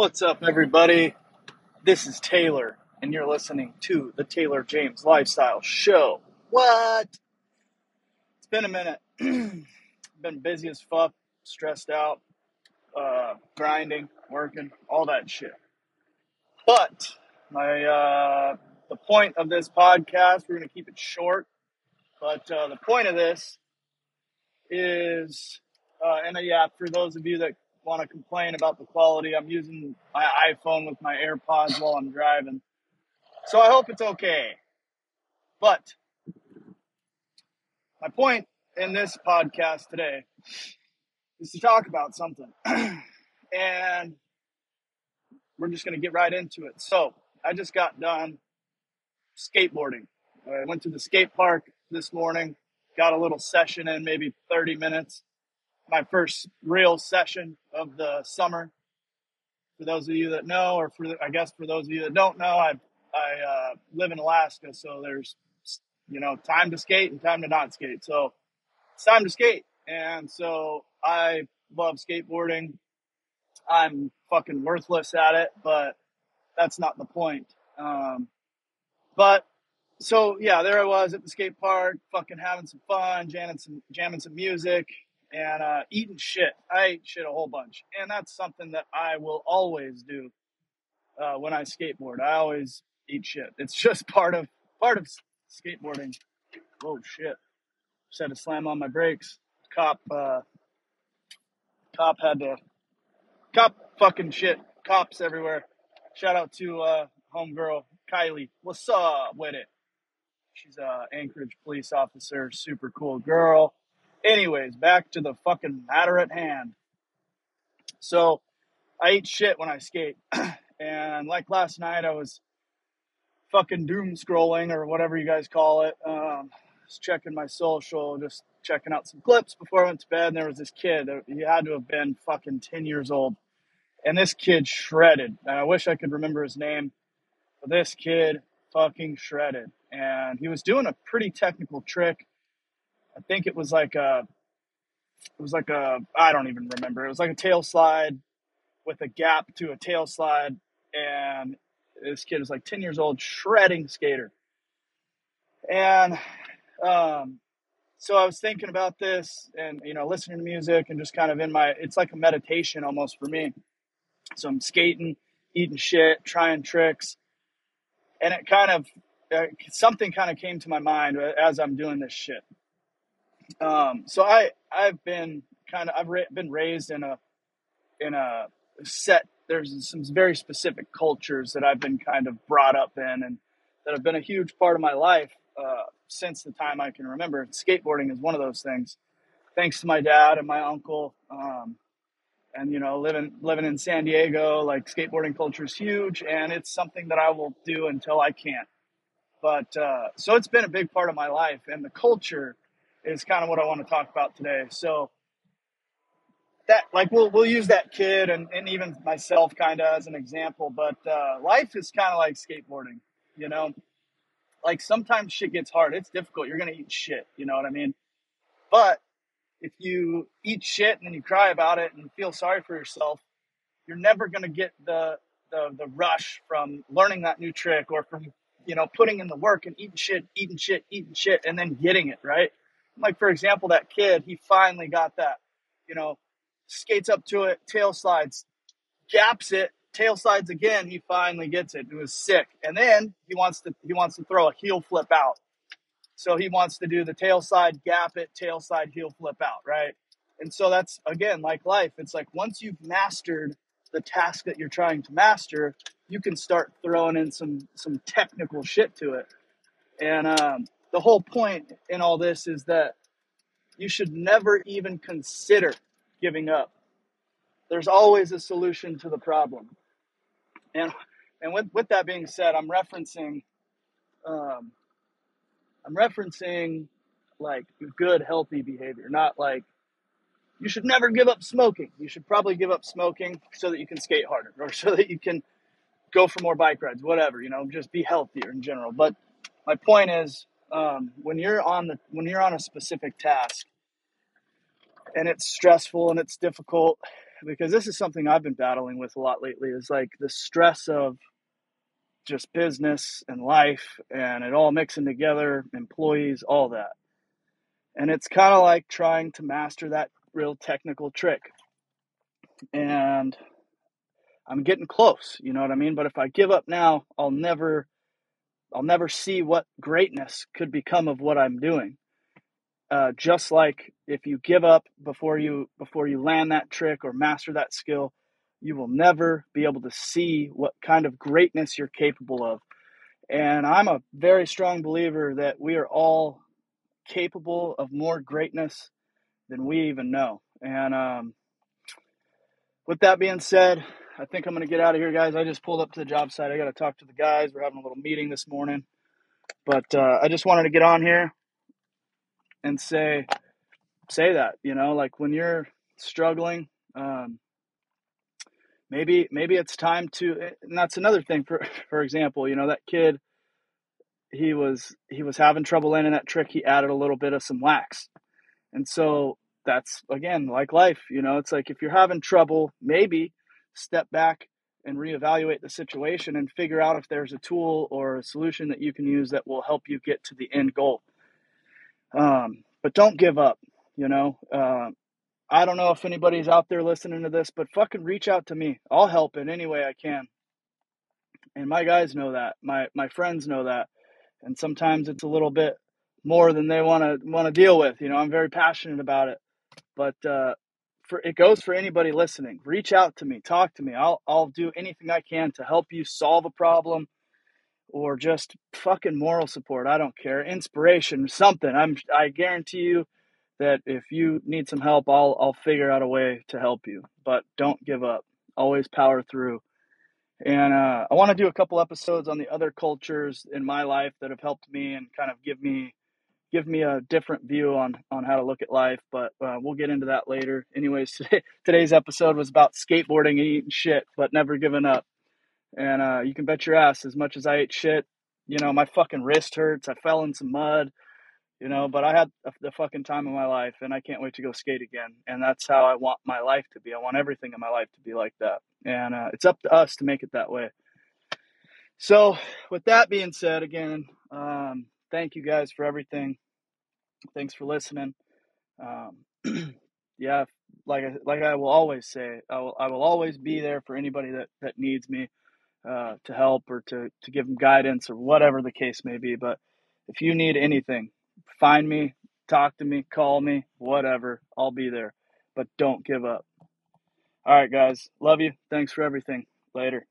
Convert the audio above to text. What's up, everybody? This is Taylor, and you're listening to the Taylor James Lifestyle Show. What? It's been a minute. Been busy as fuck, stressed out, grinding, working, all that shit. But my the point of this podcast, we're going to keep it short, but the point of this is, for those of you that want to complain about the quality, I'm using my iPhone with my AirPods while I'm driving, so I hope it's okay. But my point in this podcast today is to talk about something, and we're just going to get right into it. So I just got done skateboarding. I went to the skate park this morning, got a little session in, maybe 30 minutes. My first real session of the summer. For those of you that know, or for those of you that don't know, I live in Alaska, so there's, time to skate and time to not skate. So it's time to skate. And so I love skateboarding. I'm fucking worthless at it, but that's not the point. There I was at the skate park, fucking having some fun, jamming some music. And eating shit. I ate shit a whole bunch. And that's something that I will always do when I skateboard. I always eat shit. It's just part of skateboarding. Oh, shit. Just had to slam on my brakes. Cop fucking shit. Cops everywhere. Shout out to homegirl Kylie. What's up with it? She's an Anchorage police officer. Super cool girl. Anyways, back to the fucking matter at hand. So, I eat shit when I skate. And like last night, I was fucking doom scrolling or whatever you guys call it. Just checking my social, just checking out some clips before I went to bed. And there was this kid. He had to have been fucking 10 years old. And this kid shredded. And I wish I could remember his name. But this kid fucking shredded. And he was doing a pretty technical trick. I think it was I don't even remember. It was like a tail slide with a gap to a tail slide. And this kid was like 10 years old, shredding skater. And so I was thinking about this and, listening to music and just kind of it's like a meditation almost for me. So I'm skating, eating shit, trying tricks. And it something kind of came to my mind as I'm doing this shit. So I've been raised in a set. There's some very specific cultures that I've been kind of brought up in and that have been a huge part of my life, since the time I can remember. Skateboarding is one of those things. Thanks to my dad and my uncle. Living in San Diego, like skateboarding culture is huge, and it's something that I will do until I can't. But, so it's been a big part of my life, and the culture is kind of what I want to talk about today. So that, like, we'll use that kid and even myself kind of as an example. But life is kind of like skateboarding, Like sometimes shit gets hard. It's difficult. You're going to eat shit. You know what I mean? But if you eat shit and then you cry about it and feel sorry for yourself, you're never going to get the rush from learning that new trick or from, putting in the work and eating shit, and then getting it, right? Like, for example, that kid, he finally got that, skates up to it, tail slides, gaps it, tail slides again. He finally gets it. It was sick. And then he wants to throw a heel flip out. So he wants to do the tail slide, gap it, tail slide, heel flip out. Right. And so that's, again, like life. It's like once you've mastered the task that you're trying to master, you can start throwing in some technical shit to it. And, the whole point in all this is that you should never even consider giving up. There's always a solution to the problem. And with that being said, I'm referencing, like good, healthy behavior, not like you should never give up smoking. You should probably give up smoking so that you can skate harder or so that you can go for more bike rides, whatever, just be healthier in general. But my point is, when you're on a specific task and it's stressful and it's difficult because this is something I've been battling with a lot lately, is like the stress of just business and life and it all mixing together, employees, all that. And it's kind of like trying to master that real technical trick. And I'm getting close, you know what I mean? But if I give up now, I'll never see what greatness could become of what I'm doing. Just like if you give up before you land that trick or master that skill, you will never be able to see what kind of greatness you're capable of. And I'm a very strong believer that we are all capable of more greatness than we even know. And with that being said, I think I'm going to get out of here, guys. I just pulled up to the job site. I got to talk to the guys. We're having a little meeting this morning. But I just wanted to get on here and say that, you know, like when you're struggling, maybe it's time to, and that's another thing, for example, you know, that kid, he was having trouble landing that trick. He added a little bit of some wax. And so that's, again, like life, you know, it's like if you're having trouble, maybe step back and reevaluate the situation and figure out if there's a tool or a solution that you can use that will help you get to the end goal. But don't give up, you know. I don't know if anybody's out there listening to this, but fucking reach out to me. I'll help in any way I can. And my guys know that. My friends know that. And sometimes it's a little bit more than they want to deal with. You know, I'm very passionate about it. But it goes for anybody listening. Reach out to me. Talk to me. I'll do anything I can to help you solve a problem or just fucking moral support. I don't care. Inspiration, something. I guarantee you that if you need some help, I'll figure out a way to help you. But don't give up. Always power through. And I want to do a couple episodes on the other cultures in my life that have helped me and kind of give me a different view on how to look at life, but we'll get into that later. Anyways, today's episode was about skateboarding and eating shit, but never giving up. And you can bet your ass, as much as I ate shit, you know, my fucking wrist hurts. I fell in some mud, you know, but I had the fucking time of my life, and I can't wait to go skate again. And that's how I want my life to be. I want everything in my life to be like that. And it's up to us to make it that way. So with that being said, again, thank you guys for everything. Thanks for listening. Yeah, like I will always say, I will always be there for anybody that needs me to help or to give them guidance or whatever the case may be. But if you need anything, find me, talk to me, call me, whatever. I'll be there. But don't give up. All right, guys. Love you. Thanks for everything. Later.